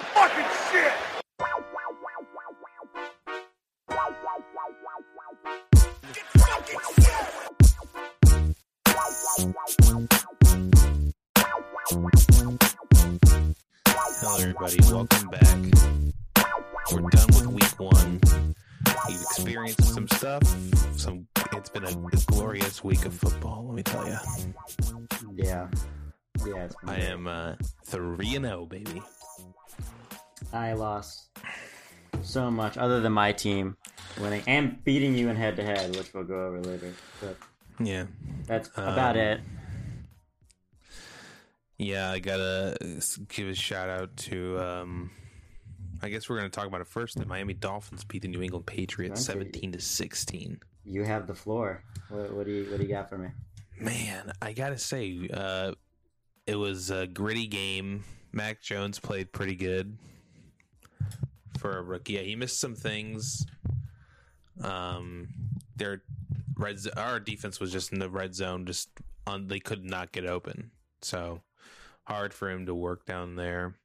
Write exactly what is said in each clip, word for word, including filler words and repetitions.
Fucking shit! Hello, everybody. Welcome back. We're done with week one. We've experienced some stuff. Some. It's been a glorious week of football, let me tell you. Yeah. Yeah, I am uh, three and oh, baby. I lost so much, other than my team winning and beating you in head-to-head, which we'll go over later. But yeah, that's about um, it. Yeah, I gotta give a shout-out to, um, I guess we're going to talk about it first, the Miami Dolphins beat the New England Patriots seventeen to sixteen. You have the floor. What, what, do you, what do you got for me? Man, I gotta say, uh, it was a gritty game. Mac Jones played pretty good for a rookie. Yeah, he missed some things. Um, their red z- our defense was just in the red zone. Just on, they could not get open. So hard for him to work down there.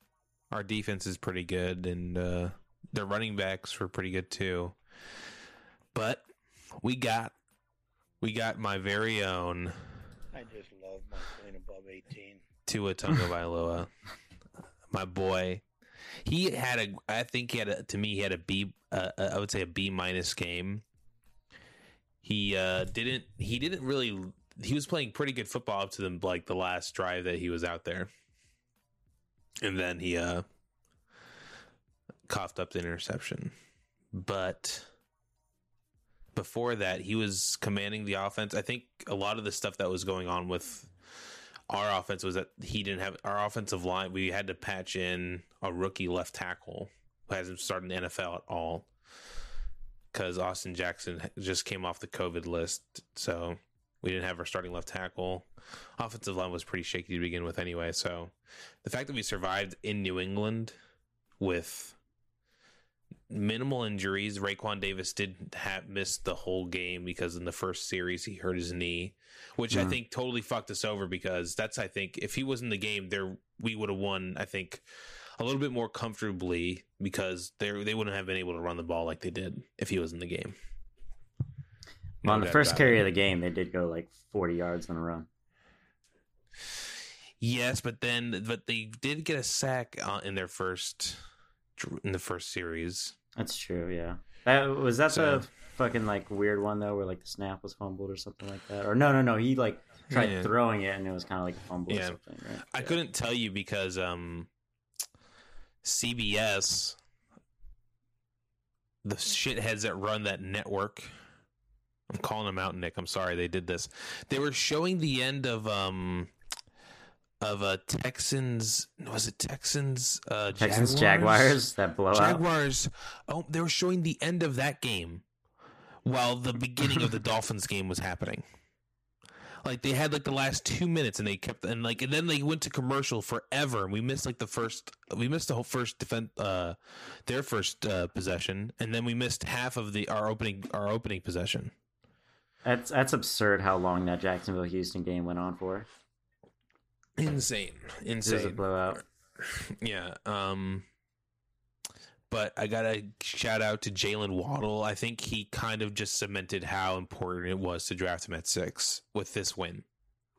Our defense is pretty good, and uh, their running backs were pretty good too. But we got we got my very own. I just love my plane above eighteen. Tua Tagovailoa, my boy. He had a, I think he had a, to me, he had a B, uh, I would say a B minus game. He uh, didn't, he didn't really, he was playing pretty good football up to them, like the last drive that he was out there. And then he uh, coughed up the interception. But before that, he was commanding the offense. I think a lot of the stuff that was going on with our offense was that he didn't have our offensive line. We had to patch in a rookie left tackle who hasn't started in the N F L at all because Austin Jackson just came off the COVID list. So we didn't have our starting left tackle. Offensive line was pretty shaky to begin with anyway. So the fact that we survived in New England with minimal injuries, Raekwon Davis did have missed the whole game because in the first series he hurt his knee, which mm-hmm. I think totally fucked us over because that's, I think, if he was in the game there, we would have won, I think, a little bit more comfortably because they they wouldn't have been able to run the ball like they did if he was in the game. No on the first carry it. of the game, they did go like forty yards on a run. Yes, but then but they did get a sack uh, in their first. in the first series. That's true, yeah. That, was that so, the fucking, like, weird one, though, where, like, the snap was fumbled or something like that? Or no, no, no, he, like, tried yeah. throwing it, and it was kind of like a fumble yeah. or something, right? I yeah. couldn't tell you because um, C B S, the shitheads that run that network, I'm calling them out, Nick, I'm sorry they did this. They were showing the end of... um. Of a Texans, was it Texans? Uh, Texans Jaguars? Jaguars that blowout. Jaguars. Oh, they were showing the end of that game, while the beginning of the Dolphins game was happening. Like they had like the last two minutes, and they kept and like and then they went to commercial forever, and we missed like the first, we missed the whole first defense, uh, their first uh, possession, and then we missed half of the our opening our opening possession. That's that's absurd how long that Jacksonville Houston game went on for. Insane, insane. It was a blowout. Yeah. Um, but I got to shout out to Jaylen Waddle. I think he kind of just cemented how important it was to draft him at six with this win,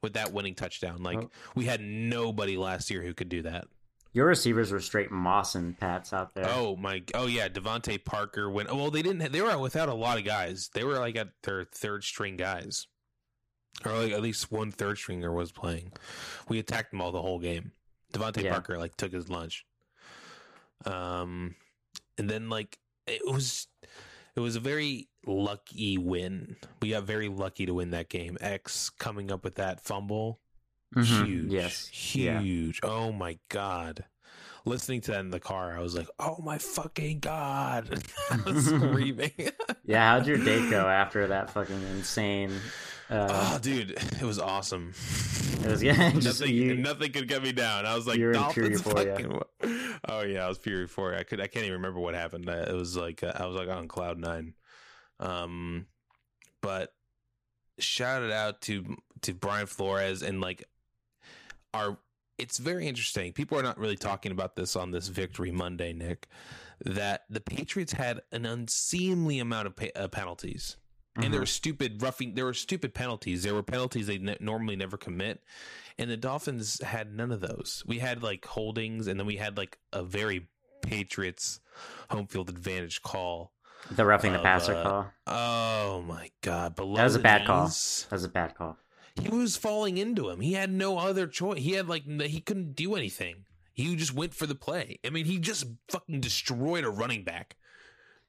with that winning touchdown. Like, oh. we had nobody last year who could do that. Your receivers were straight moss and pats out there. Oh, my. Oh, yeah. DeVante Parker went. Oh, well, they didn't. They were without a lot of guys. They were like at their third string guys. Or like at least one third stringer was playing. We attacked them all the whole game. DeVante yeah. Parker like took his lunch. Um, and then like it was, it was a very lucky win. We got very lucky to win that game. X coming up with that fumble, mm-hmm. huge, yes. huge. Yeah. Oh my god! Listening to that in the car, I was like, "Oh my fucking god!" I was screaming. Yeah, how'd your day go after that fucking insane? Uh, oh, dude, it was awesome. It was yeah, just, nothing, you, nothing could get me down. I was like, Dolphins fucking. Oh yeah, I was pure euphoria. I could, I can't even remember what happened. It was like uh, I was like on cloud nine. Um, but shout it out to to Brian Flores and like our it's very interesting. People are not really talking about this on this Victory Monday, Nick, that the Patriots had an unseemly amount of pa- uh, penalties. Mm-hmm. And there were stupid roughing. There were stupid penalties. There were penalties they ne- normally never commit. And the Dolphins had none of those. We had like holdings, and then we had like a very Patriots home field advantage call. The roughing of, the passer uh, call. Oh my God. Below that was a bad knees. call. That was a bad call. He was falling into him. He had no other choice. He had like, he couldn't do anything. He just went for the play. I mean, he just fucking destroyed a running back.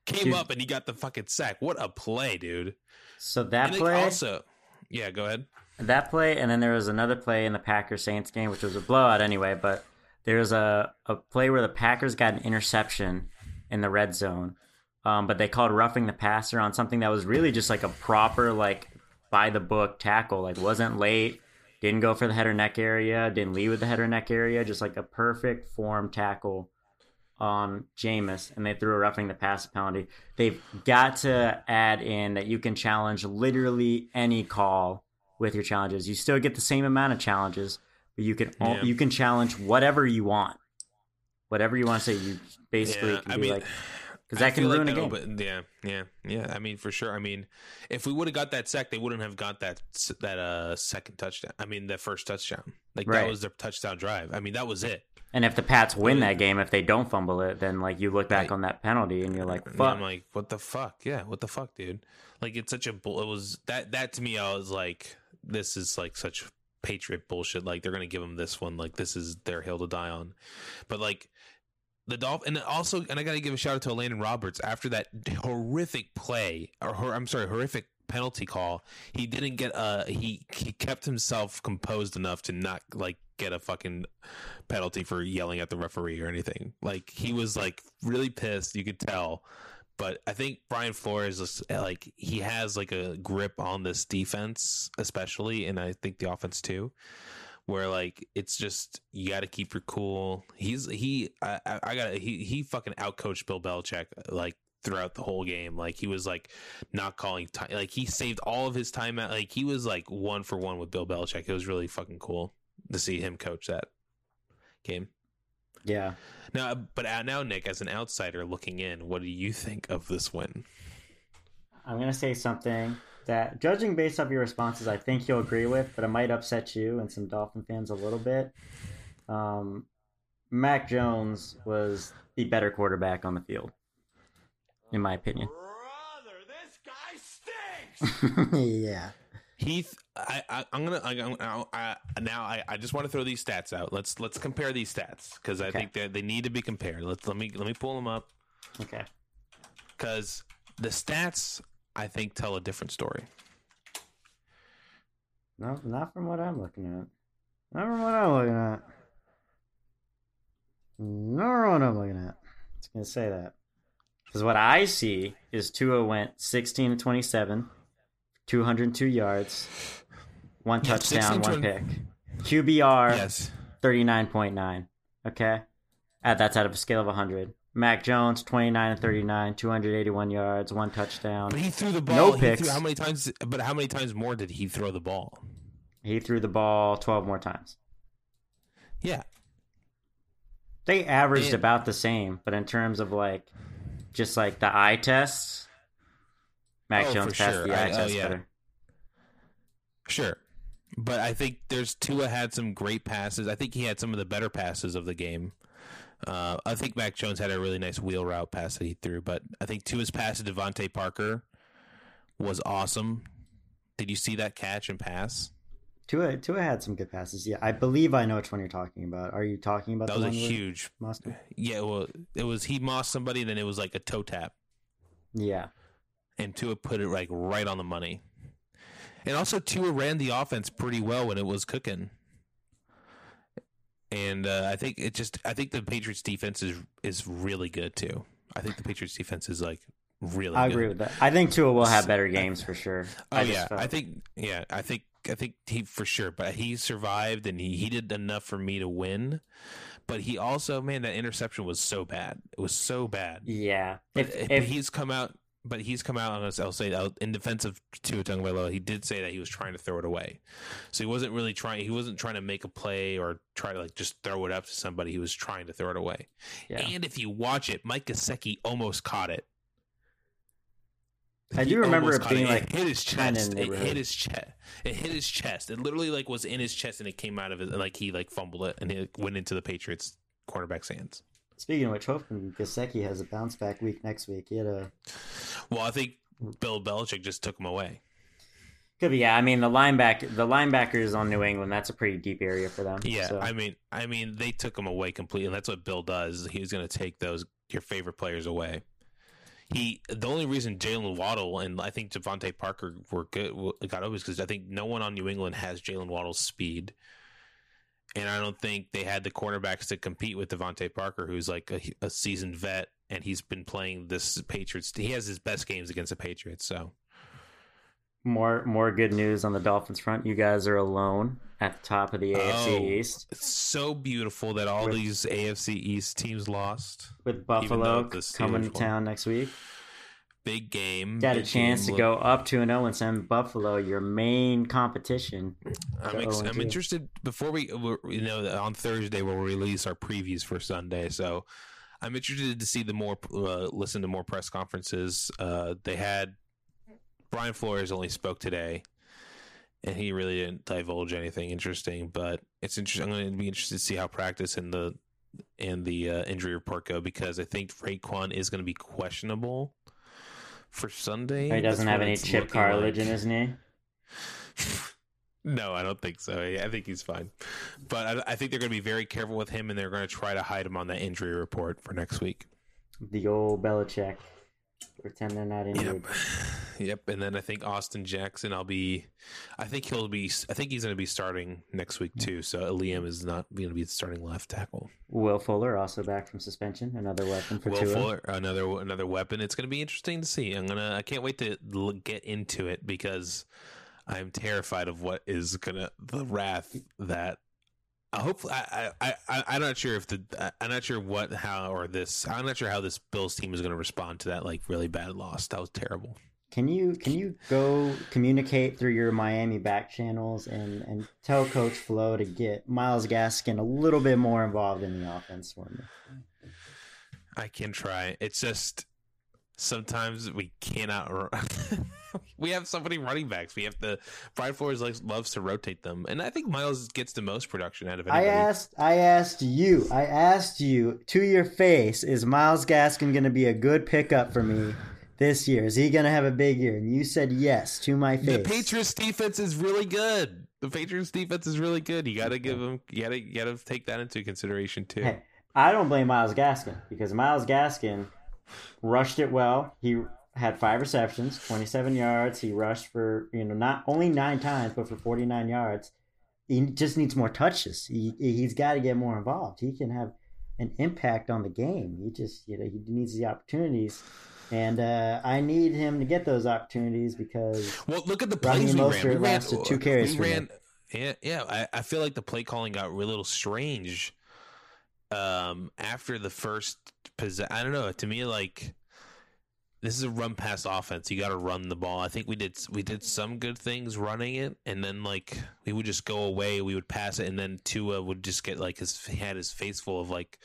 Came dude. up and he got the fucking sack. What a play, dude. So that and play. Also, yeah, go ahead. That play. And then there was another play in the Packers Saints game, which was a blowout anyway, but there was a, a play where the Packers got an interception in the red zone. Um, but they called roughing the passer on something that was really just like a proper, like, by the book tackle. Like, wasn't late, didn't go for the head or neck area, didn't lead with the head or neck area, just like a perfect form tackle on Jameis, and they threw a roughing the pass penalty. They've got to add in that you can challenge literally any call with your challenges. You still get the same amount of challenges, but you can all, yeah. you can challenge whatever you want, whatever you want to say. You basically yeah, can I be mean, like. Because that I can ruin like, a game. But yeah, yeah, yeah. I mean, for sure. I mean, if we would have got that sack, they wouldn't have got that that uh, second touchdown. I mean, that first touchdown. Like, right. That was their touchdown drive. I mean, that was it. And if the Pats win I mean, that game, if they don't fumble it, then, like, you look back right. on that penalty and you're like, fuck. And I'm like, what the fuck? Yeah, what the fuck, dude? Like, it's such a bull. It was that, that to me, I was like, this is, like, such Patriot bullshit. Like, they're going to give them this one. Like, this is their hill to die on. But, like, the Dolphins, and also, and I got to give a shout out to Landon Roberts after that horrific play, or hor- I'm sorry, horrific penalty call. He didn't get a he, he kept himself composed enough to not like get a fucking penalty for yelling at the referee or anything. Like, he was like really pissed, you could tell. But I think Brian Flores is like, he has like a grip on this defense, especially, and I think the offense too. Where like it's just you got to keep your cool. He's he I, I got he he fucking outcoached Bill Belichick like throughout the whole game. Like he was like not calling time. Like he saved all of his time out. Like he was like one for one with Bill Belichick. It was really fucking cool to see him coach that game. Yeah. Now, but now Nick, as an outsider looking in, what do you think of this win? I'm gonna say something that, judging based off your responses, I think you'll agree with, but it might upset you and some Dolphin fans a little bit. Um, Mac Jones was the better quarterback on the field, in my opinion. Brother, this guy stinks. Yeah, Heath. I, I, I'm gonna. I, I, I, now I, I just want to throw these stats out. Let's let's compare these stats because I okay. think that they need to be compared. Let's let me let me pull them up. Okay. Because the stats, I think, tell a different story. No, not from what I'm looking at. Not from what I'm looking at. Not from what I'm looking at. I was going to say that. Because what I see is Tua went sixteen to twenty-seven, two hundred two yards, one yeah, touchdown, one pick. Q B R, yes. thirty-nine point nine. Okay? That's out of a scale of one hundred. Mac Jones, twenty-nine and thirty-nine, two hundred eighty-one yards, one touchdown. But he threw the ball. No picks. Threw, how many times, but how many times more did he throw the ball? He threw the ball twelve more times. Yeah. They averaged and, about the same, but in terms of like just like the eye tests, Mac oh, Jones passed sure. the eye I, test oh, yeah. better. Sure. But I think there's Tua had some great passes. I think he had some of the better passes of the game. Uh, I think Mac Jones had a really nice wheel route pass that he threw, but I think Tua's pass to DeVante Parker was awesome. Did you see that catch and pass? Tua Tua had some good passes. Yeah, I believe I know which one you're talking about. Are you talking about that the was one a huge? Mossed him? Yeah, well, it was he mossed somebody, then it was like a toe tap. Yeah, and Tua put it like right on the money, and also Tua ran the offense pretty well when it was cooking. And uh, I think it just I think the Patriots defense is is really good too. I think the Patriots defense is like really I good. I agree with that. I think Tua will have better games for sure. Oh I yeah. I think yeah, I think I think he for sure, but he survived and he, he did enough for me to win. But he also, man, that interception was so bad. It was so bad. Yeah. If, if he's come out But he's come out on us. I'll say that in defense of Tua Tagovailoa, he did say that he was trying to throw it away. So he wasn't really trying. He wasn't trying to make a play or try to like just throw it up to somebody. He was trying to throw it away. Yeah. And if you watch it, Mike Gesicki almost caught it. I he do remember it being it. like it hit his chest. It hit his chest. It hit his chest. It literally like was in his chest, and it came out of it. Like he like fumbled it, and it went into the Patriots cornerback's hands. Speaking of which, hopefully Gesicki has a bounce back week next week. He had a well, I think Bill Belichick just took him away. Could be, yeah. I mean, the linebacker, the linebackers on New England, that's a pretty deep area for them. Yeah, so. I mean, I mean, they took him away completely, and that's what Bill does. He's going to take those your favorite players away. He the only reason Jaylen Waddle and I think DeVante Parker were good got over is because I think no one on New England has Jaylen Waddle's speed. And I don't think they had the cornerbacks to compete with DeVante Parker, who's like a, a seasoned vet, and he's been playing this Patriots. He has his best games against the Patriots. So, more more good news on the Dolphins front. You guys are alone at the top of the A F C oh, East. It's so beautiful that all with, these A F C East teams lost. With Buffalo coming to town next week. Big game. Got a chance to go up two and oh and send Buffalo, your main competition. I'm, ex- I'm interested. Before we, you know, on Thursday we'll release our previews for Sunday. So I'm interested to see the more, uh, listen to more press conferences. Uh, they had Brian Flores only spoke today, and he really didn't divulge anything interesting. But it's interesting. I'm going to be interested to see how practice and the and the uh, injury report go, because I think Raekwon is going to be questionable for Sunday. He doesn't have any chip cartilage like. in his knee. No, I don't think so. I think he's fine, but I, I think they're going to be very careful with him, and they're going to try to hide him on that injury report for next week. The old Belichick, pretend they're not injured. Yep. yep. And then I think Austin Jackson. I'll be. I think he'll be. I think he's going to be starting next week too. So Liam is not going to be starting left tackle. Will Fuller also back from suspension. Another weapon for Will Tua. Fuller. Another another weapon. It's going to be interesting to see. I'm gonna. I can't wait to get into it, because I'm terrified of what is gonna the wrath that. I hope I, I, I, I'm not sure if the I'm not sure what how or this I'm not sure how this Bills team is going to respond to that like really bad loss. That was terrible. Can you can you go communicate through your Miami back channels and, and tell Coach Flo to get Myles Gaskin a little bit more involved in the offense for me? I can try. It's just sometimes we cannot. We have so many running backs. We have the Brian Flores likes, loves to rotate them, and I think Myles gets the most production out of anybody. I asked, I asked you, I asked you to your face: is Myles Gaskin going to be a good pickup for me this year? Is he going to have a big year? And you said yes to my face. The Patriots defense is really good. The Patriots defense is really good. You got to give him. You got to, you got to take that into consideration too. Hey, I don't blame Myles Gaskin, because Myles Gaskin rushed it well. He. Had five receptions, twenty-seven yards. He rushed for, you know, not only nine times, but for forty-nine yards. He just needs more touches. He, he's got to get more involved. He can have an impact on the game. He just, you know, he needs the opportunities. And uh, I need him to get those opportunities, because well, look at the plays we ran. We lasted ran, two carries. We ran, yeah, yeah. I, I feel like the play calling got a little strange um, after the first possession. I don't know. To me, like. This is a run pass offense. You got to run the ball. I think we did we did some good things running it, and then like we would just go away. We would pass it, and then Tua would just get like his he had his face full of like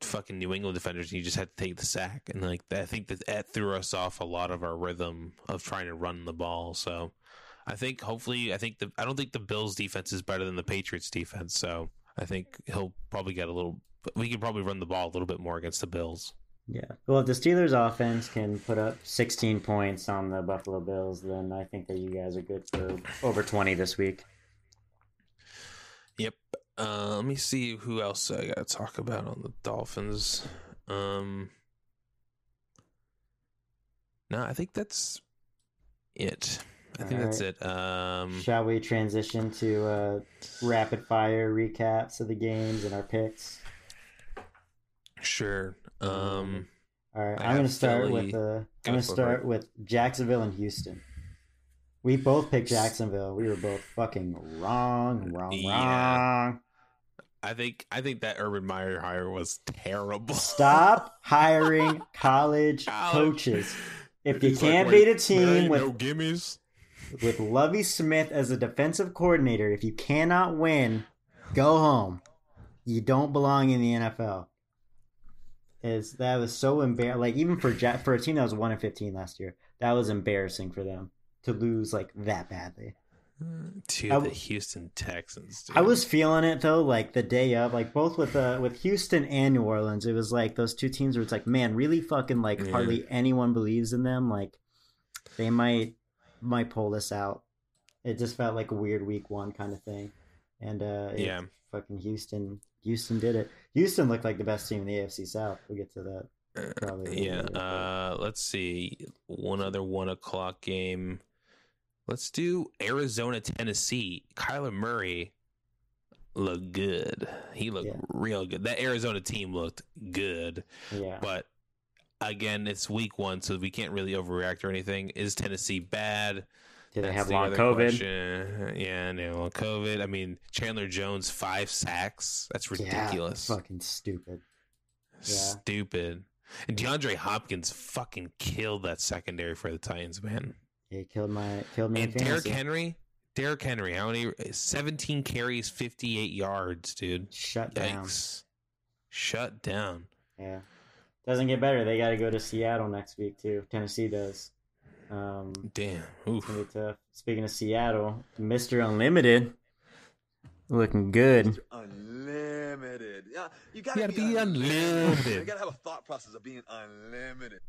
fucking New England defenders, and you just had to take the sack. And like I think that, that threw us off a lot of our rhythm of trying to run the ball. So I think hopefully I think the I don't think the Bills defense is better than the Patriots defense. So I think he'll probably get a little. We could probably run the ball a little bit more against the Bills. Yeah. Well, if the Steelers offense can put up sixteen points on the Buffalo Bills, then I think that you guys are good for over twenty this week. Yep. Uh, let me see who else I got to talk about on the Dolphins. Um, no, I think that's it. I All think right. that's it. Um, Shall we transition to uh, rapid fire recaps of the games and our picks? Sure. Um, All right, I I'm gonna start Philly. with uh, I'm gonna start with Jacksonville and Houston. We both picked Jacksonville. We were both fucking wrong, wrong, yeah. wrong. I think I think that Urban Meyer hire was terrible. Stop hiring college, college coaches. If you can't like, beat a team with no gimmies. With Lovie Smith as a defensive coordinator, if you cannot win, go home. You don't belong in the N F L. Is that was so embarrassing. Like even for Jet, for a team that was one and fifteen last year, that was embarrassing for them to lose like that badly. To I, the Houston Texans. Dude. I was feeling it though, like the day of, like both with uh, with Houston and New Orleans, it was like those two teams where it's like, man, really fucking like yeah. hardly anyone believes in them. Like they might might pull this out. It just felt like a weird week one kind of thing. And uh, it, yeah, fucking Houston. Houston did it. Houston looked like the best team in the A F C South. We'll get to that. Probably yeah. Uh, let's see. One other one o'clock game. Let's do Arizona, Tennessee. Kyler Murray looked good. He looked yeah. real good. That Arizona team looked good. Yeah. But again, it's week one, so we can't really overreact or anything. Is Tennessee bad? Do they That's have the long COVID? Question. Yeah, they have long COVID. I mean, Chandler Jones, five sacks. That's ridiculous. Yeah, fucking stupid. Yeah. Stupid. And DeAndre Hopkins fucking killed that secondary for the Titans, man. He killed my killed me. And Derrick Henry, Derrick Henry, how many? seventeen carries, fifty-eight yards, dude. Shut Yikes. down. Shut down. Yeah, doesn't get better. They got to go to Seattle next week too. Tennessee does. Um, Damn. Oof. Speaking of Seattle, Mister Unlimited looking good. Unlimited. Yeah, you gotta, you gotta be, be unlimited. unlimited. You gotta have a thought process of being unlimited.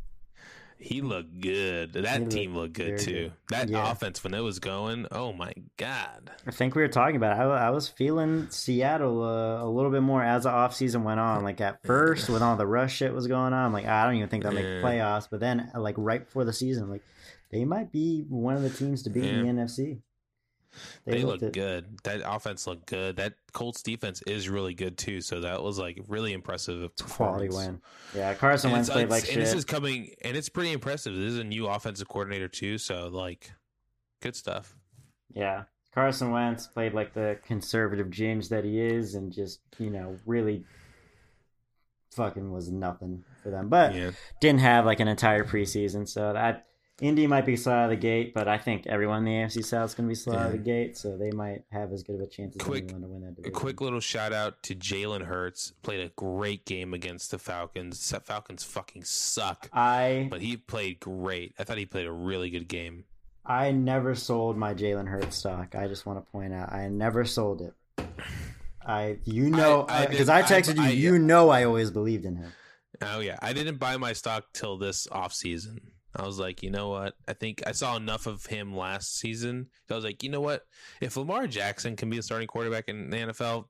He looked good. That he team looked, looked good too. Good. That yeah. offense when it was going, oh my god! I think we were talking about it. I, I was feeling Seattle uh, a little bit more as the offseason went on. Like at first, when all the rush shit was going on, I'm like, I don't even think they'll make yeah. the playoffs. But then, like right before the season, like they might be one of the teams to beat yeah. in the N F C. They, they looked, looked good. That offense looked good. That Colts defense is really good too. So that was like really impressive performance. Quality win. Yeah, Carson Wentz played like shit. And this is coming, and it's pretty impressive. This is a new offensive coordinator too. So like, good stuff. Yeah, Carson Wentz played like the conservative James that he is, and just you know really fucking was nothing for them. But yeah. didn't have like an entire preseason, so that. Indy might be slow out of the gate, but I think everyone in the A F C South is going to be slow yeah. out of the gate, so they might have as good of a chance as quick, anyone to win that division. A quick little shout-out to Jalen Hurts. Played a great game against the Falcons. The Falcons fucking suck, I but he played great. I thought he played a really good game. I never sold my Jalen Hurts stock. I just want to point out, I never sold it. I, You know, because I, I, I texted I, you, I, you I, know I always believed in him. Oh, yeah. I didn't buy my stock till this offseason. I was like, you know what? I think I saw enough of him last season. I was like, you know what? If Lamar Jackson can be a starting quarterback in the N F L,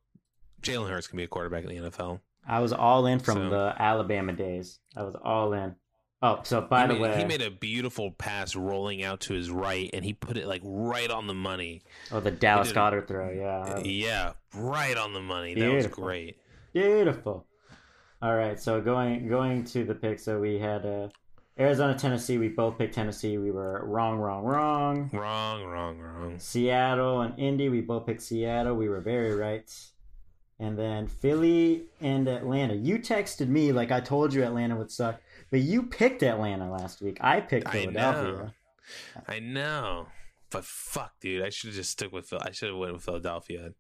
Jalen Hurts can be a quarterback in the N F L. I was all in from so, the Alabama days. I was all in. Oh, so by the made, way. He made a beautiful pass rolling out to his right, and he put it like right on the money. Oh, the Dallas Goddard throw, yeah. Yeah, right on the money. Beautiful. That was great. Beautiful. All right, so going going to the pick, so we had a... Uh, Arizona, Tennessee, we both picked Tennessee. We were wrong, wrong, wrong. Wrong, wrong, wrong. Seattle and Indy, we both picked Seattle. We were very right. And then Philly and Atlanta. You texted me like I told you Atlanta would suck, but you picked Atlanta last week. I picked Philadelphia. I know. I know. But fuck, dude, I should have just stuck with Phil. I should have went with Philadelphia.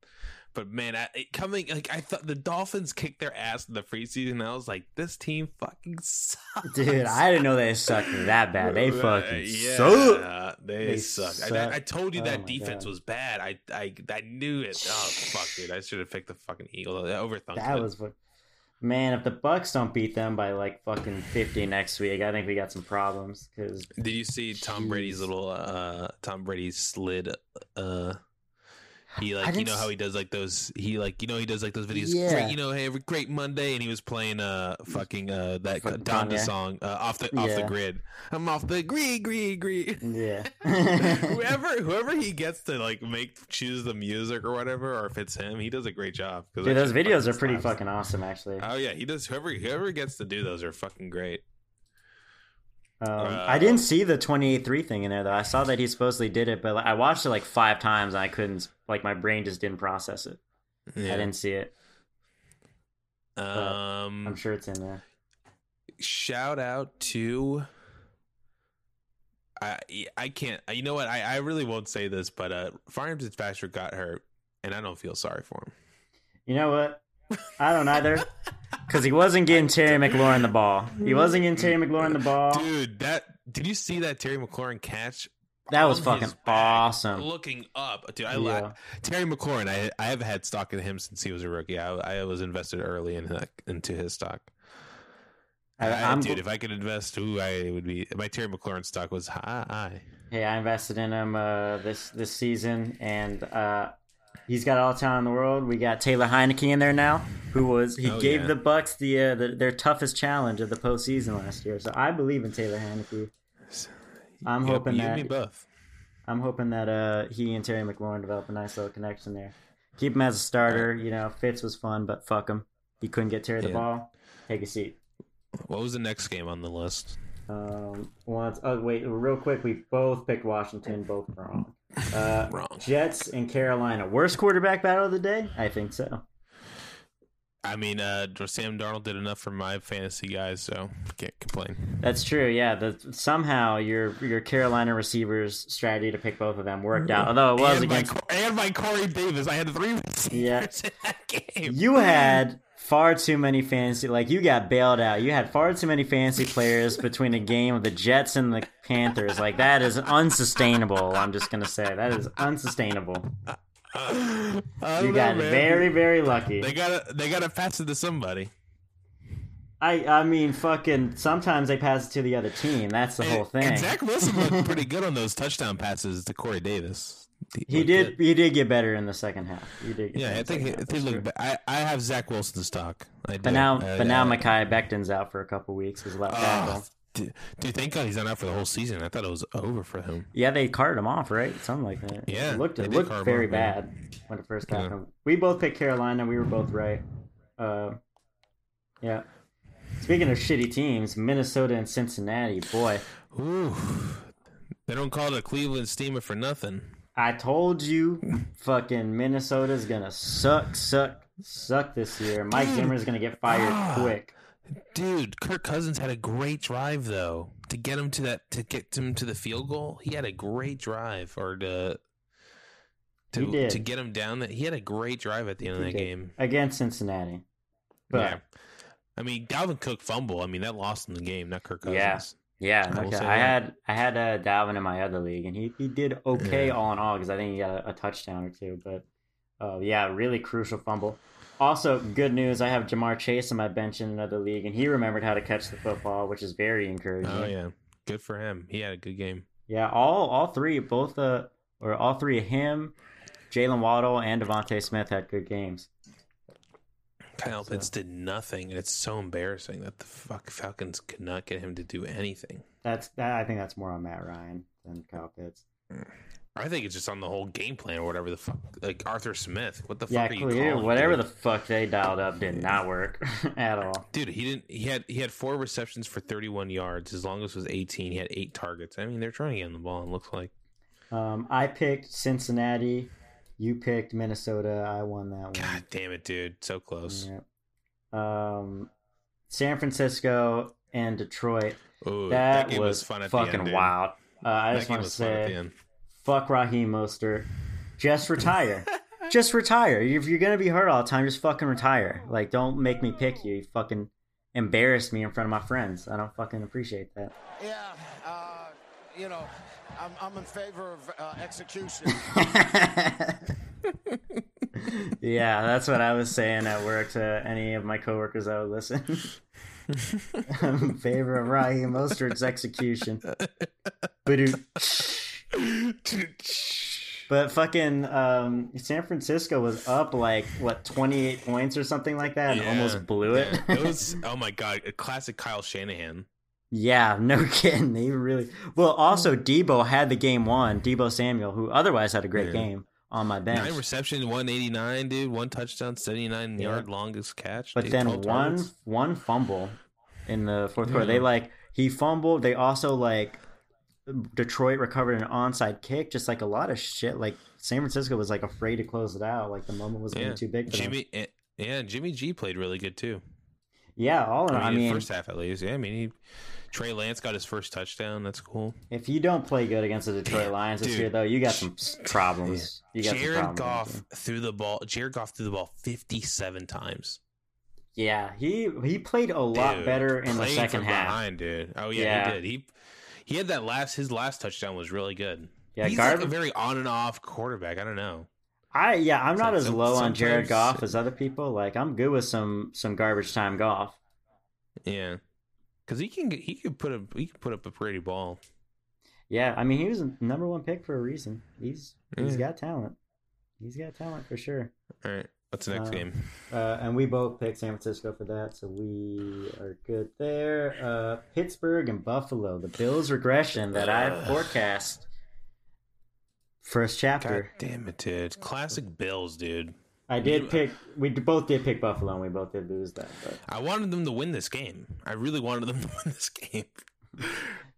But man, I, it coming like I thought the Dolphins kicked their ass in the preseason. And I was like, this team fucking sucks, dude. I didn't know they sucked that bad. They fucking yeah, suck. They, they suck. suck. I, I told you that oh defense God. was bad. I, I I knew it. Oh fuck, dude. I should have picked the fucking Eagles. I overthought that it. was what. Man, if the Bucks don't beat them by like fucking fifty next week, I think we got some problems. Cause did you see Tom geez. Brady's little uh, Tom Brady slid? Uh, he like you know how he does like those. He like you know he does like those videos. Yeah. Great, you know, hey, every great Monday, and he was playing uh fucking uh that uh, Donda song uh, off the off yeah. the grid. I'm off the grid, grid, grid. Yeah. whoever whoever he gets to like make choose the music or whatever, or if it's him, he does a great job. Dude, those videos are pretty fucking awesome, actually. Oh yeah, he does. Whoever whoever gets to do those are fucking great. Um, uh, I didn't see the twenty-eight three thing in there though. I saw that he supposedly did it, but I watched it like five times and I couldn't, like my brain just didn't process it. Yeah. I didn't see it. Um, I'm sure it's in there. Shout out to... I I can't... You know what? I, I really won't say this, but uh, Firearms Dispatcher got hurt, and I don't feel sorry for him. You know what? I don't either. Because he wasn't getting Terry McLaurin the ball. He wasn't getting Terry McLaurin the ball. Dude, that... Did you see that Terry McLaurin catch? That was fucking awesome. Looking up, dude, I yeah. like Terry McLaurin. I I have had stock in him since he was a rookie. I I was invested early in uh, into his stock. I, I, dude, go- if I could invest, who I would be. My Terry McLaurin stock was high. Hey, I invested in him uh, this this season, and uh, he's got all the talent in the world. We got Taylor Heineke in there now, who was he oh, gave yeah. the Bucks the, uh, the their toughest challenge of the postseason last year. So I believe in Taylor Heineke. I'm yep, hoping that both. I'm hoping that uh, he and Terry McLaurin develop a nice little connection there. Keep him as a starter. You know, Fitz was fun, but fuck him. He couldn't get Terry yeah. the ball. Take a seat. What was the next game on the list? Um, once, oh, wait, real quick. We both picked Washington, both wrong. Uh, wrong. Jets and Carolina. Worst quarterback battle of the day? I think so. I mean, uh, Sam Darnold did enough for my fantasy guys, so can't complain. That's true, yeah. The, somehow your your Carolina receivers' strategy to pick both of them worked out, although it was and against... My, and my Corey Davis. I had three receivers yeah. in that game. You had far too many fantasy... Like, you got bailed out. You had far too many fantasy players between a game of the Jets and the Panthers. Like, that is unsustainable, I'm just going to say. That is unsustainable. Uh, you got know, very, very lucky. They gotta, they gotta pass it to somebody. I, I mean, fucking. Sometimes they pass it to the other team. That's the and, whole thing. And Zach Wilson looked pretty good on those touchdown passes to Corey Davis. He, he did. Good. He did get better in the second half. He did. Get yeah, I think he, he looked. I, I have Zach Wilson's stock. I do. But now, I, but I, now, Mekhi Becton's out for a couple weeks. His left tackle. Dude, dude, thank God he's not out for the whole season. I thought it was over for him. Yeah, they carted him off, right? Something like that. Yeah, it looked it looked very off, bad man. When it first happened. Yeah. We both picked Carolina. We were both right. Uh, yeah. Speaking of shitty teams, Minnesota and Cincinnati, boy. Ooh, they don't call it a Cleveland steamer for nothing. I told you, fucking Minnesota's gonna suck, suck, suck this year. Mike Zimmer's gonna get fired ah. quick. Dude, Kirk Cousins had a great drive though to get him to that to get him to the field goal. He had a great drive, or to to to get him down. That he had a great drive at the end he of that did. game against Cincinnati. But yeah. I mean, Dalvin Cook fumble. I mean, that lost in the game. Not Kirk Cousins. Yeah, yeah. I, okay. I had I had uh, Dalvin in my other league, and he, he did okay yeah. all in all because I think he got a, a touchdown or two. But uh, yeah, really crucial fumble. Also, good news, I have Jamar Chase on my bench in another league, and he remembered how to catch the football, which is very encouraging. Oh, yeah. Good for him. He had a good game. Yeah, all all three, both the, or all three of him, Jaylen Waddle, and DeVonte Smith had good games. Kyle Pitts so. did nothing, and it's so embarrassing that the fuck Falcons could not get him to do anything. That's that, I think that's more on Matt Ryan than Kyle Pitts. Mm. I think it's just on the whole game plan or whatever the fuck. Like Arthur Smith, what the yeah, fuck are you calling? Whatever dude? the fuck they dialed up did not work at all. Dude, he didn't. He had he had four receptions for thirty-one yards. His longest was eighteen. He had eight targets. I mean, they're trying to get him the ball. It looks like. Um, I picked Cincinnati. You picked Minnesota. I won that one. God damn it, dude! So close. Yep. Um, San Francisco and Detroit. Ooh, that, that game was, was fun at fucking the end, wild. Uh, I that just want to say. Fuck Raheem Mostert. Just retire. Just retire. If you're going to be hurt all the time, just fucking retire. Like, don't make me pick you. You fucking embarrassed me in front of my friends. I don't fucking appreciate that. Yeah, uh, you know, I'm, I'm in favor of uh, execution. Yeah, that's what I was saying at work to any of my coworkers that would listen. I'm in favor of Raheem Mostert's execution. But fucking um, San Francisco was up like what twenty-eight points or something like that, and yeah, almost blew it. Yeah. It was, oh my god, a classic Kyle Shanahan. Yeah, no kidding. He really well. Also, Debo had the game won. Debo Samuel, who otherwise had a great yeah. game, on my bench. Nine reception, one eighty-nine, dude. One touchdown, seventy-nine yeah. yard longest catch. But dude, then one yards. one fumble in the fourth yeah. quarter. They like he fumbled. They also like. Detroit recovered an onside kick, just like a lot of shit. Like San Francisco was like afraid to close it out. Like the moment was yeah. getting too big for Jimmy, them. Yeah, Jimmy G played really good too. Yeah, all in all, I mean, I mean first half at least. Yeah, I mean, he, Trey Lance got his first touchdown. That's cool. If you don't play good against the Detroit Lions this Dude. year, though, you got some problems. You got Jared some problems Goff threw the ball. Jared Goff threw the ball fifty-seven times. Yeah, he he played a lot dude, better in the second half. Behind, dude. Oh yeah, yeah, he did. He he had that last. His last touchdown was really good. Yeah, he's garbage, like a very on and off quarterback. I don't know. I yeah, I'm not so, as low on Jared Goff as other people. Like, I'm good with some some garbage time Goff. Yeah, because he can he could put a he could put up a pretty ball. Yeah, I mean, he was a number one pick for a reason. He's he's yeah. got talent. He's got talent for sure. All right, what's the next uh, game? Uh, and we both picked San Francisco for that, so we are good there. Uh, Pittsburgh and Buffalo, the Bills regression that I forecast. First chapter. God damn it, dude. Classic Bills, dude. I did pick... We both did pick Buffalo, and we both did lose that. But. I wanted them to win this game. I really wanted them to win this game.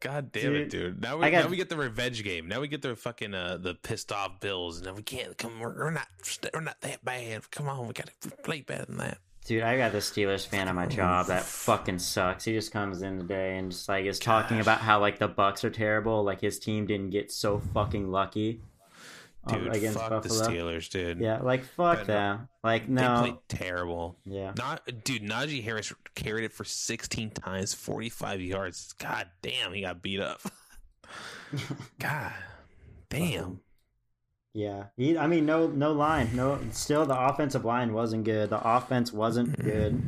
God damn dude, it, dude. Now we, got, now we get the revenge game. Now we get the fucking uh, the pissed off Bills. Now we can't... come. We're, we're, not, we're not that bad. Come on, we got to play better than that. Dude, I got the Steelers fan on my job. That fucking sucks. He just comes in today and just like is talking Gosh. about how like the Bucs are terrible. Like his team didn't get so fucking lucky. Dude, against fuck Buffalo. The Steelers, dude. Yeah, like, fuck them. Like, no. They played terrible. Yeah. Not, dude, Najee Harris carried it for sixteen times, forty-five yards. God damn, he got beat up. God damn. Yeah. He, I mean, no no line. No. Still, the offensive line wasn't good. The offense wasn't good.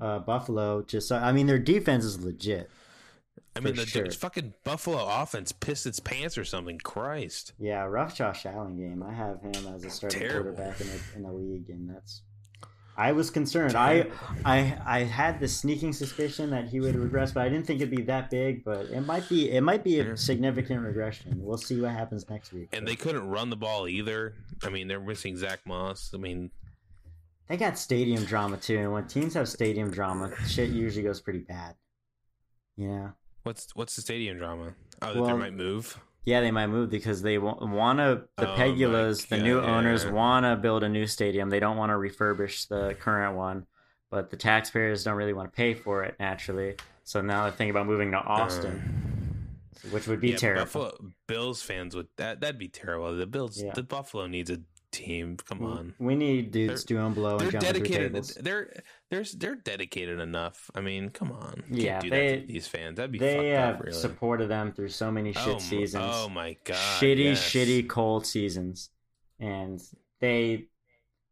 Uh, Buffalo just, I mean, their defense is legit. I mean, the sure. fucking Buffalo offense pissed its pants or something. Christ. Yeah, rough Josh Allen game. I have him as a starting Terrible. quarterback in the, in the league, and that's. I was concerned. Terrible. I, I, I had the sneaking suspicion that he would regress, but I didn't think it'd be that big. But it might be. It might be a significant regression. We'll see what happens next week. And but. they couldn't run the ball either. I mean, they're missing Zach Moss. I mean, they got stadium drama too, and when teams have stadium drama, shit usually goes pretty bad. Yeah. What's what's the stadium drama? Oh, that well, they might move? Yeah, they might move because they want to, the oh, Pegulas, the new owners want to build a new stadium. They don't want to refurbish the current one, but the taxpayers don't really want to pay for it, naturally. So now they're thinking about moving to Austin, uh, which would be yeah, terrible. Buffalo Bills fans, would that that'd be terrible. The Bills, yeah. the Buffalo needs a team. Come we, on. We need dudes they're, doing blow and jumping through tables. They're They're, they're dedicated enough. I mean, come on. You yeah, can't do they, that to these fans. That'd be they have really. supported them through so many shit oh, seasons. Oh, my God. Shitty, yes. shitty, cold seasons. And they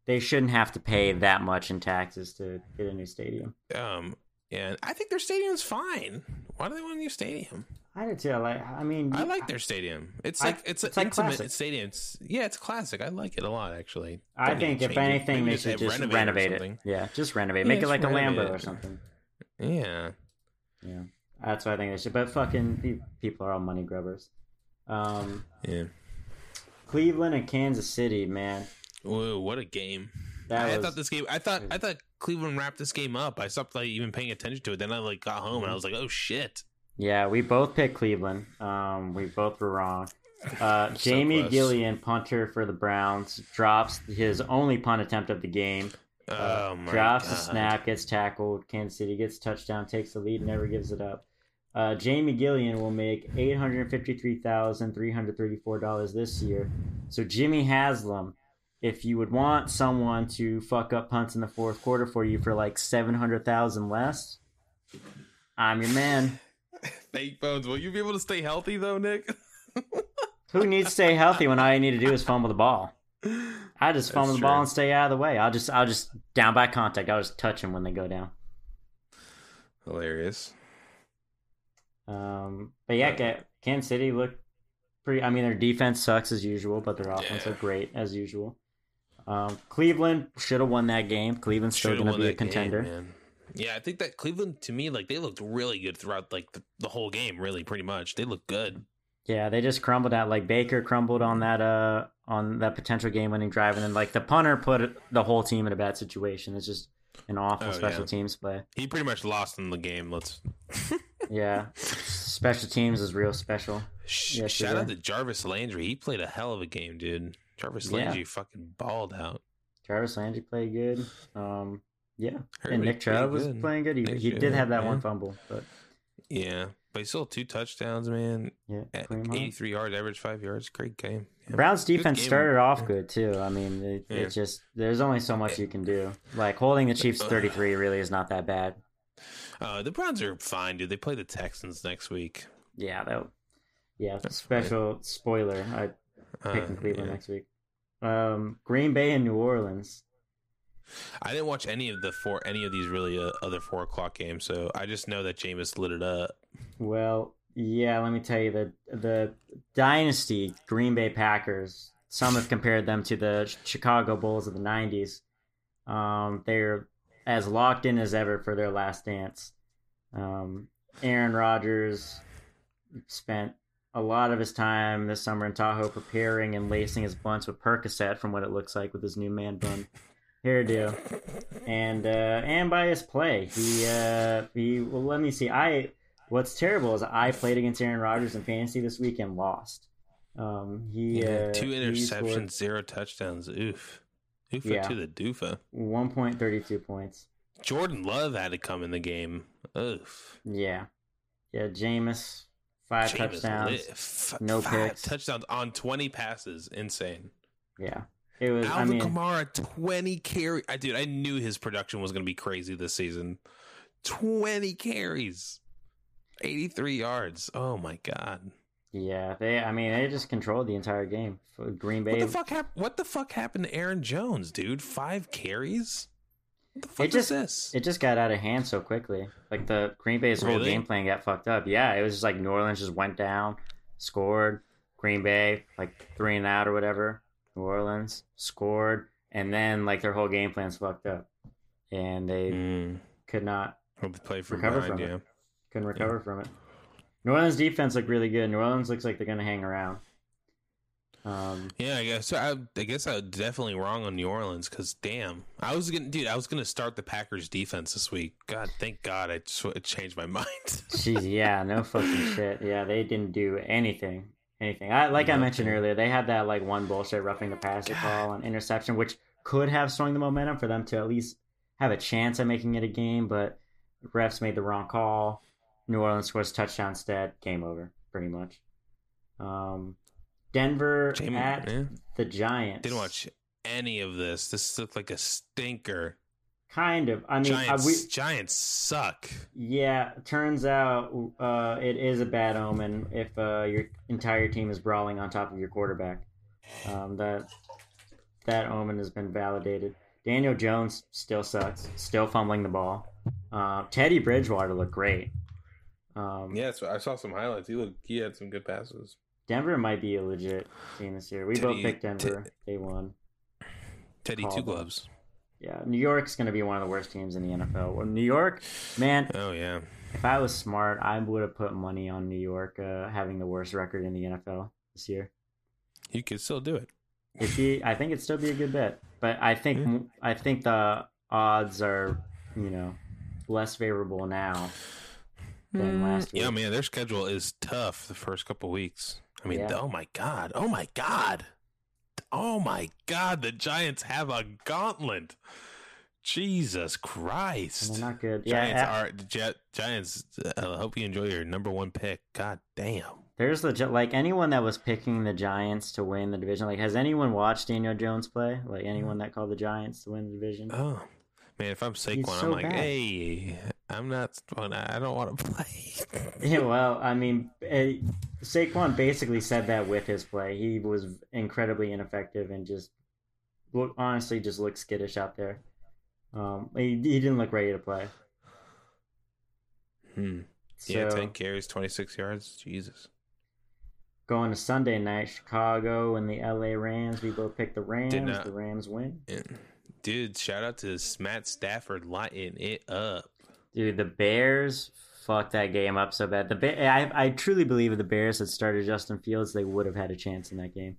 they shouldn't have to pay that much in taxes to get a new stadium. Um, and I think their stadium's fine. Why do they want a new stadium? I do too. Like, I mean, I like their stadium. It's like I, it's, it's an like intimate stadium. It's, yeah, it's classic. I like it a lot, actually. I Don't think if anything, they should just renovate, renovate it. Yeah, just renovate. Yeah, Make just it like renovate a Lambo it. or something. Yeah, yeah. That's what I think they should. But fucking people are all money grubbers. Um, yeah. Cleveland and Kansas City, man. Whoa, what a game! That I was, thought this game. I thought I thought Cleveland wrapped this game up. I stopped like even paying attention to it. Then I like got home and I was like, oh shit. Yeah, we both picked Cleveland. Um, we both were wrong. Uh, Jamie so Gillian, punter for the Browns, drops his only punt attempt of the game. Uh, oh my drops God. a snap, gets tackled. Kansas City gets touchdown, takes the lead, never gives it up. Uh, Jamie Gillian will make eight hundred fifty-three thousand three hundred thirty-four dollars this year. So Jimmy Haslam, if you would want someone to fuck up punts in the fourth quarter for you for like seven hundred thousand dollars less, I'm your man. Fake bones. Will you be able to stay healthy though, Nick? Who needs to stay healthy when all you need to do is fumble the ball? I just fumble That's the true. ball and stay out of the way. I'll just, I'll just down by contact. I'll just touch them when they go down. Hilarious. Um, but yeah, yeah. Kansas City looked pretty. I mean, their defense sucks as usual, but their offense yeah. are great as usual. Um, Cleveland should have won that game. Cleveland's still going to be a contender. Game, man. Yeah, I think that Cleveland, to me, like they looked really good throughout like the, the whole game, really, pretty much. They looked good. Yeah, they just crumbled out. Like Baker crumbled on that uh on that potential game-winning drive, and then like the punter put the whole team in a bad situation. It's just an awful oh, special yeah. teams play. He pretty much lost in the game. Let's. yeah, special teams is real special. Sh- yesterday. Shout out to Jarvis Landry. He played a hell of a game, dude. Jarvis Landry yeah. fucking balled out. Jarvis Landry played good. Um, yeah, Everybody and Nick Chubb was playing good. He, he did have that yeah. one fumble, but yeah, but he still had two touchdowns, man. Yeah, eighty-three yards, average five yards. Great game. Yeah. Browns defense started off good too. I mean, it, yeah. it's just there's only so much you can do. Like holding the Chiefs thirty-three really is not that bad. Uh, the Browns are fine, dude. They play the Texans next week. Yeah, that. Yeah, That's special fine. spoiler. I picking uh, Cleveland yeah. next week. Um, Green Bay and New Orleans. I didn't watch any of the four, any of these really uh, other four o'clock games, so I just know that Jameis lit it up. Well, yeah, let me tell you the the dynasty Green Bay Packers. Some have compared them to the Chicago Bulls of the nineties. Um, they're as locked in as ever for their last dance. Um, Aaron Rodgers spent a lot of his time this summer in Tahoe preparing and lacing his blunts with Percocet, from what it looks like, with his new man bun hairdo, and uh, and by his play, he uh, he. Well, let me see. I what's terrible is I played against Aaron Rodgers in fantasy this week and lost. Um, he yeah, uh, two interceptions, he zero touchdowns. Oof, oofa yeah. to the doofa. One point thirty two points. Jordan Love had to come in the game. Oof. Yeah, yeah, Jameis. Five Jameis touchdowns, F- no five picks. Touchdowns on twenty passes, insane. Yeah, it was. Alvin I mean, Kamara twenty carry. I dude, I knew his production was going to be crazy this season. Twenty carries, eighty-three yards. Oh my god. Yeah, they. I mean, they just controlled the entire game. Green Bay. What the fuck happened? What the fuck happened to Aaron Jones, dude? Five carries. What the fuck it just, this? It just got out of hand so quickly. Like, the Green Bay's really? whole game plan got fucked up. Yeah, it was just like New Orleans just went down, scored. Green Bay, like, three and out or whatever. New Orleans scored. And then, like, their whole game plan's fucked up. And they mm. could not Hope they play from recover behind, from yeah. it. Couldn't recover yeah. from it. New Orleans defense looked really good. New Orleans looks like they're going to hang around. Um, yeah, I guess I, I guess I was definitely wrong on New Orleans, because damn, I was gonna, dude, I was gonna start the Packers defense this week. God, thank God, I sw- changed my mind. Jeez, yeah, no fucking shit. Yeah, they didn't do anything, anything. I like no. I mentioned earlier, they had that like one bullshit roughing the passer call on interception, which could have swung the momentum for them to at least have a chance at making it a game, but refs made the wrong call. New Orleans scores touchdown instead. Game over, pretty much. Um. Denver Jamie, at yeah. the Giants. Didn't watch any of this. This looked like a stinker. Kind of. I mean, Giants, we, Giants suck. Yeah, turns out uh, it is a bad omen if uh, your entire team is brawling on top of your quarterback. Um, that that omen has been validated. Daniel Jones still sucks. Still fumbling the ball. Uh, Teddy Bridgewater looked great. Um, yeah, so I saw some highlights. He looked. He had some good passes. Denver might be a legit team this year. We Teddy, both picked Denver. T- they won. Teddy Called Two Gloves. Them. Yeah, New York's going to be one of the worst teams in the N F L. Well, New York, man. Oh, yeah. If I was smart, I would have put money on New York uh, having the worst record in the N F L this year. You could still do it. If you, I think it'd still be a good bet. But I think yeah. I think the odds are, you know, less favorable now than last week. Yeah, man, their schedule is tough the first couple weeks. I mean, yeah. oh, my God. Oh, my God. Oh, my God. The Giants have a gauntlet. Jesus Christ. They're not good. Giants yeah, at- are Gi- Giants, I uh, hope you enjoy your number one pick. God damn. There's the, like, anyone that was picking the Giants to win the division, like, has anyone watched Daniel Jones play? Like, anyone that called the Giants to win the division? Oh, man, if I'm Saquon, so I'm like, bad. hey, I'm not, I don't want to play. yeah, well, I mean, it, Saquon basically said that with his play. He was incredibly ineffective and just, look, honestly, just looked skittish out there. Um, he, he didn't look ready to play. Hmm. So, yeah, ten carries, twenty-six yards. Jesus. Going to Sunday night, Chicago and the L A Rams. We both picked the Rams. Not, the Rams win. Yeah. Dude, shout out to Matt Stafford lighting it up. Dude, the Bears fucked that game up so bad. The ba- I, I truly believe if the Bears had started Justin Fields, they would have had a chance in that game.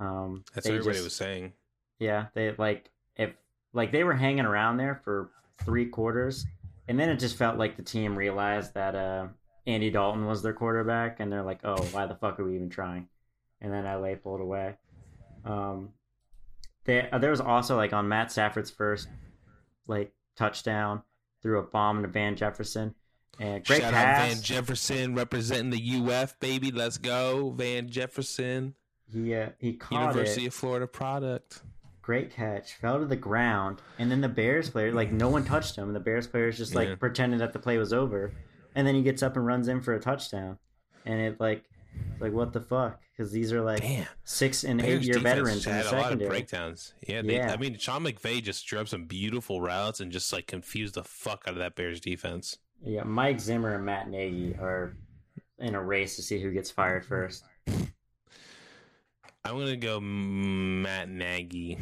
Um, That's what everybody just, was saying. Yeah, they like if like they were hanging around there for three quarters, and then it just felt like the team realized that uh, Andy Dalton was their quarterback, and they're like, "Oh, why the fuck are we even trying?" And then L A pulled away. Um, They, there was also, like, on Matt Stafford's first, like, touchdown, threw a bomb to Van Jefferson. And great Shout pass. Out Van Jefferson representing the U F, baby. Let's go, Van Jefferson. Yeah, he caught University it. University of Florida product. Great catch. Fell to the ground. And then the Bears player, like, no one touched him. The Bears players just, like, yeah. pretended that the play was over. And then he gets up and runs in for a touchdown. And it, like... Like, what the fuck? Because these are, like, Damn. six- and Bears eight-year veterans in the secondary. Had a lot of breakdowns. Yeah, they, yeah. I mean, Sean McVay just drew up some beautiful routes and just, like, confused the fuck out of that Bears defense. Yeah, Mike Zimmer and Matt Nagy are in a race to see who gets fired first. I'm going to go Matt Nagy.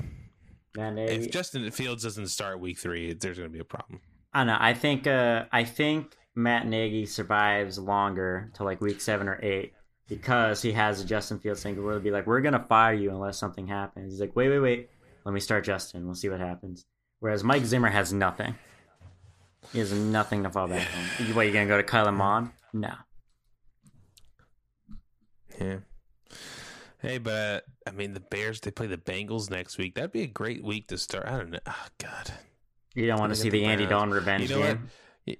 Matt Nagy. If Justin Fields doesn't start week three, there's going to be a problem. I don't know. I think, uh, I think Matt Nagy survives longer to, like, week seven or eight. Because he has a Justin Fields thing, where they'll be like, we're going to fire you unless something happens. He's like, wait, wait, wait. Let me start Justin. We'll see what happens. Whereas Mike Zimmer has nothing. He has nothing to fall back on. What, you going to go to Kyle Mond? No. Yeah. Hey, but, I mean, the Bears, they play the Bengals next week. That'd be a great week to start. I don't know. Oh, God. You don't want to see the Andy Dalton revenge game?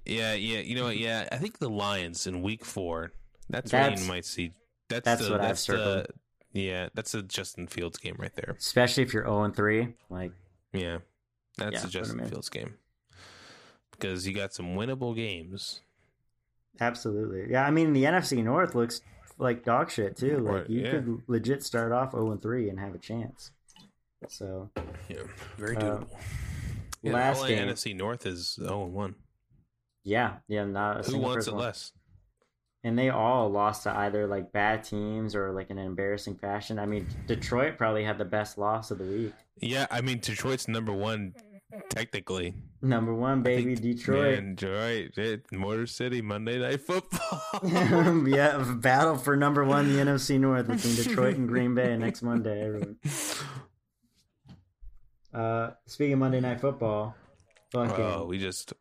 Yeah, yeah. You know what? Yeah, I think the Lions in week four... That's, that's where you might see. That's, that's the, what that's I've circled. The, yeah, that's a Justin Fields game right there. Especially if you're zero and three. Like, yeah, that's yeah, a Justin Fields game. Because you got some winnable games. Absolutely. Yeah, I mean, the N F C North looks like dog shit, too. Like, you yeah. could legit start off zero and three and have a chance. So, yeah, very doable. Uh, yeah, last all game. N F C North is zero and one. Yeah, yeah, not a Who single wants it one. less? And they all lost to either, like, bad teams or, like, in an embarrassing fashion. I mean, Detroit probably had the best loss of the week. Yeah, I mean, Detroit's number one, technically. Number one, baby, think, Detroit. Man, Detroit, Motor City, Monday Night Football. Yeah, battle for number one, the N F C North, between Detroit and Green Bay next Monday, everyone. Uh, speaking of Monday Night Football, fucking oh, we just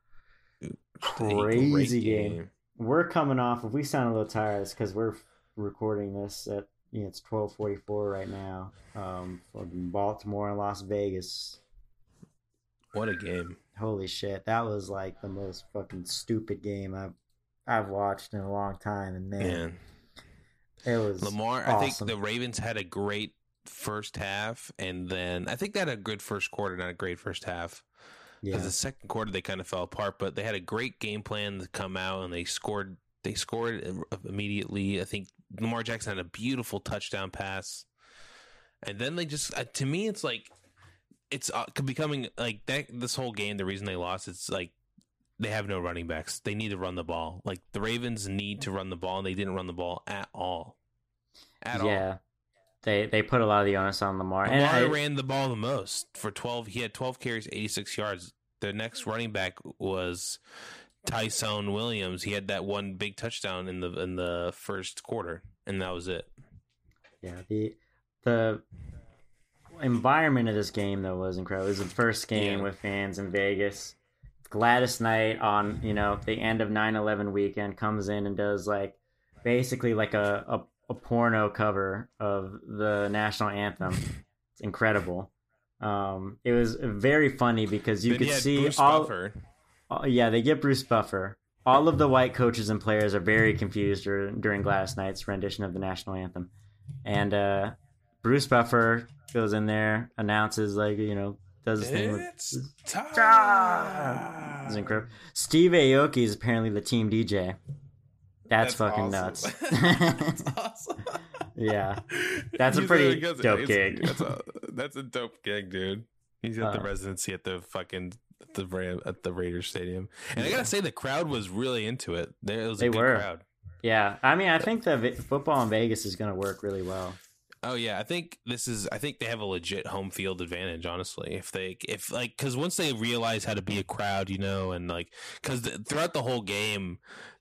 crazy game. game. We're coming off. If we sound a little tired, it's because we're recording this at you know, it's twelve forty four right now. Um, from Baltimore and Las Vegas. What a game! Holy shit, that was like the most fucking stupid game I've I've watched in a long time. And man, man. it was Lamar. Awesome. I think the Ravens had a great first half, and then I think they had a good first quarter, not a great first half. Because yeah. the second quarter they kind of fell apart, but they had a great game plan to come out and they scored. They scored immediately. I think Lamar Jackson had a beautiful touchdown pass, and then they just uh, to me it's like it's uh, becoming like that. This whole game, the reason they lost, it's like they have no running backs. They need to run the ball. Like the Ravens need to run the ball, and they didn't run the ball at all. At all. Yeah. They they put a lot of the onus on Lamar. Lamar and I, ran the ball the most for twelve. He had twelve carries, eighty-six yards. The next running back was Tyson Williams. He had that one big touchdown in the in the first quarter, and that was it. Yeah, the the environment of this game though was incredible. It was the first game yeah. with fans in Vegas. Gladys Knight on you know the end of nine eleven weekend comes in and does like basically like a. a a porno cover of the national anthem. It's incredible. Um, it was very funny because you then could see Bruce all, Buffer. all. Yeah, they get Bruce Buffer. All of the white coaches and players are very confused during Gladys Knight's rendition of the national anthem, and uh, Bruce Buffer goes in there, announces like you know does his thing. It's with, time. time. It's incredible. Steve Aoki is apparently the team D J. That's, that's fucking awesome. nuts. That's awesome. Yeah. That's He's a pretty goes, dope gig. That's a, that's a dope gig, dude. He's at uh, the residency at the fucking at the at the Raiders Stadium. And yeah. I got to say the crowd was really into it. There it was they a good were. crowd. Yeah. I mean, I think the football in Vegas is going to work really well. Oh yeah, I think this is I think they have a legit home field advantage honestly. If they if like cuz once they realize how to be a crowd, you know, and like cuz th- throughout the whole game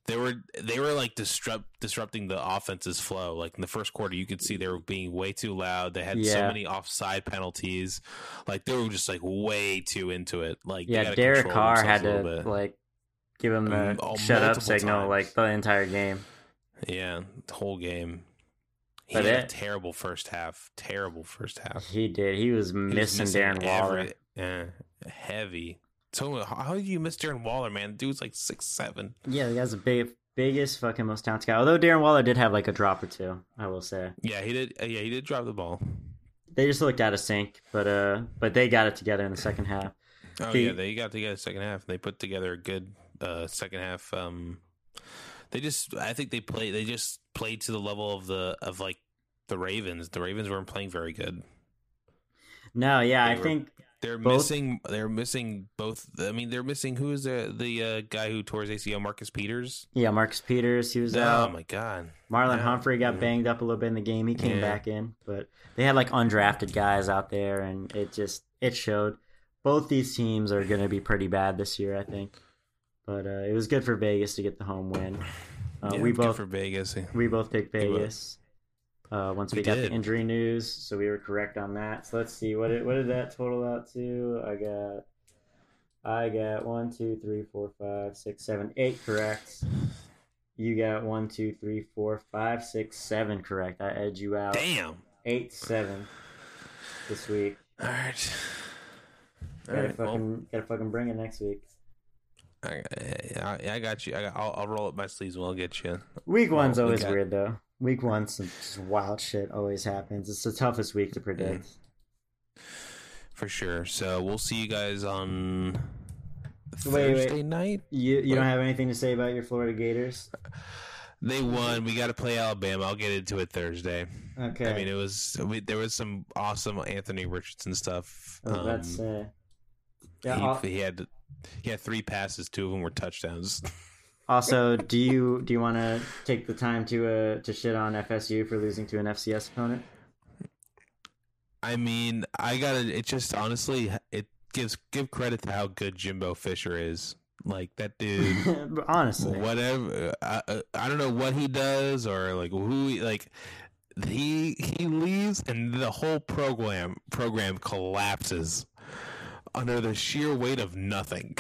they were they were like disrupt disrupting the offense's flow. Like in the first quarter you could see they were being way too loud. They had yeah. so many offside penalties. Like they were just like way too into it. Like Yeah, Derek Carr had to like give him the um, shut up signal times. Like the entire game. Yeah, the whole game. He but had it, a terrible first half. Terrible first half. He did. He was missing, he was missing Darren Waller. Every, uh, heavy. So how did you miss Darren Waller, man? The dude's like six seven. Yeah, the guy's the big, biggest fucking most talented guy. Although Darren Waller did have like a drop or two, I will say. Yeah, he did. Yeah, he did drop the ball. They just looked out of sync, but uh, but they got it together in the second half. Oh the, yeah, they got together second half. They put together a good uh, second half. Um, they just, I think they play. They just played to the level of the of like the Ravens. The Ravens weren't playing very good. No, yeah, they I were, think they're both, missing. They're missing both. I mean, they're missing. Who is the the uh, guy who tore his A C L? Marcus Peters. Yeah, Marcus Peters. He was. Oh out. my god. Marlon yeah. Humphrey got banged up a little bit in the game. He came yeah. back in, but they had like undrafted guys out there, and it just it showed. Both these teams are going to be pretty bad this year, I think. But uh, it was good for Vegas to get the home win. Uh, yeah, we both for Vegas. Yeah. We both picked Vegas. Uh, once we, we got did. the injury news, so we were correct on that. So let's see what did, what did that total out to? I got I got one, two, three, four, five, six, seven, eight correct. You got one, two, three, four, five, six, seven correct. I edged you out. Damn. Eight, seven this week. All right. All gotta right, fucking well, gotta fucking bring it next week. I, I, I got you. I got, I'll, I'll roll up my sleeves and we'll get you. Week one's well, always we got... weird though. Week one, some just wild shit always happens. It's the toughest week to predict. Yeah. For sure. So we'll see you guys on wait, Thursday wait. night. You you wait. don't have anything to say about your Florida Gators? They won. We got to play Alabama. I'll get into it Thursday. Okay. I mean, it was we, there was some awesome Anthony Richardson stuff. Oh, um, that's. Uh... Yeah, he, he had he had three passes. Two of them were touchdowns. Also, do you do you want to take the time to uh, to shit on F S U for losing to an F C S opponent? I mean, I gotta. It just honestly, it gives give credit to how good Jimbo Fisher is. Like that dude. Honestly, whatever. I, I don't know what he does or like who he, like. He he leaves and the whole program program collapses. Under the sheer weight of nothing.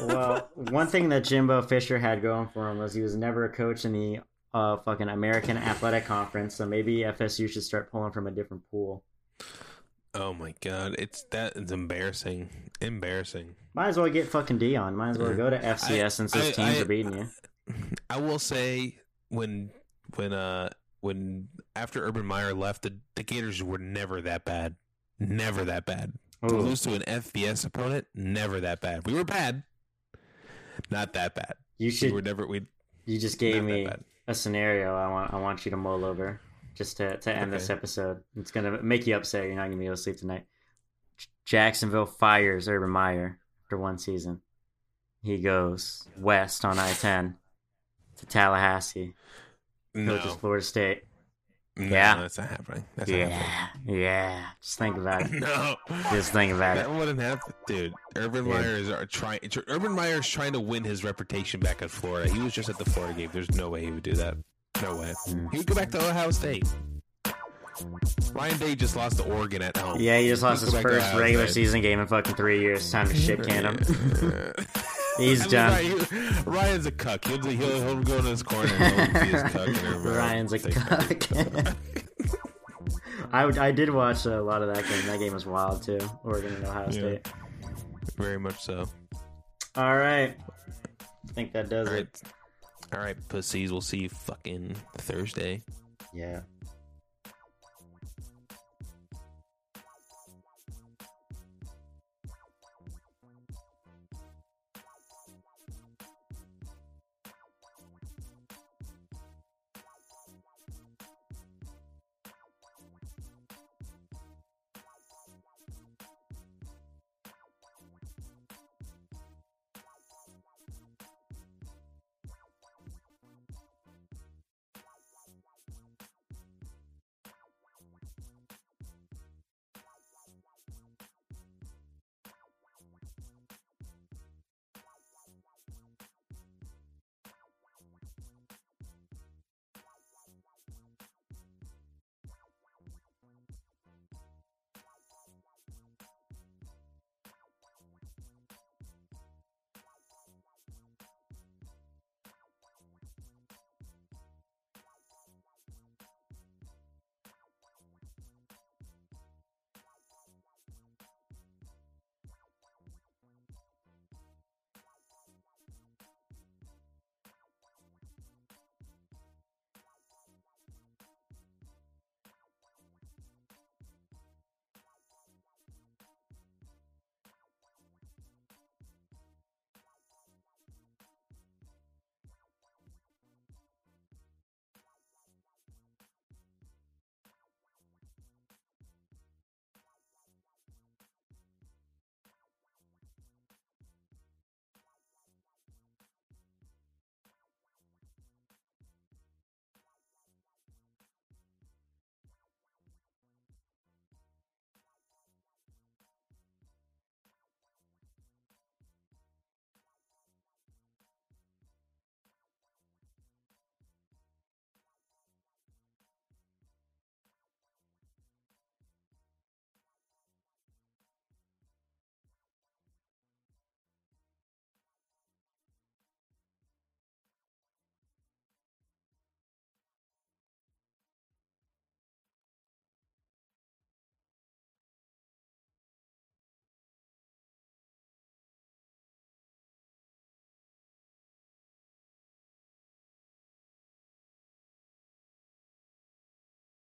Well, one thing that Jimbo Fisher had going for him was he was never a coach in the uh, fucking American Athletic Conference, so maybe F S U should start pulling from a different pool. Oh my god, it's that is embarrassing. Embarrassing. Might as well get fucking Dion. Might as well go to F C S I, since those I, teams I, are beating you. I will say when when uh when after Urban Meyer left, the, the Gators were never that bad. Never that bad. To Ooh. lose to an F B S opponent, never that bad. We were bad, not that bad. You should. We were never. We. You just gave me a scenario. I want. I want you to mull over, just to to end okay. this episode. It's gonna make you upset. You're not gonna be able to sleep tonight. Jacksonville fires Urban Meyer after one season. He goes west on I ten to Tallahassee. No. Coaches Florida State. No, yeah, no, that's not happening. That's yeah, not happening. yeah. Just think about it. No, just think about that it. That wouldn't happen, dude. Urban yeah. Meyer is trying. Urban Meyer is trying to win his reputation back at Florida. He was just at the Florida game. There's no way he would do that. No way. Mm. He would go back to Ohio State. Ryan Day just lost to Oregon at home. Yeah, he just lost his first regular season game in fucking three years. Time to shit can him. He's I mean, done. Ryan, he, Ryan's a cuck. He'll, he'll, he'll go to his corner and he'll see his cuck. Ryan's a cuck. I, I did watch a lot of that game. That game was wild, too. Oregon and Ohio yeah, State. Very much so. All right. I think that does All right. it. All right, pussies. We'll see you fucking Thursday. Yeah.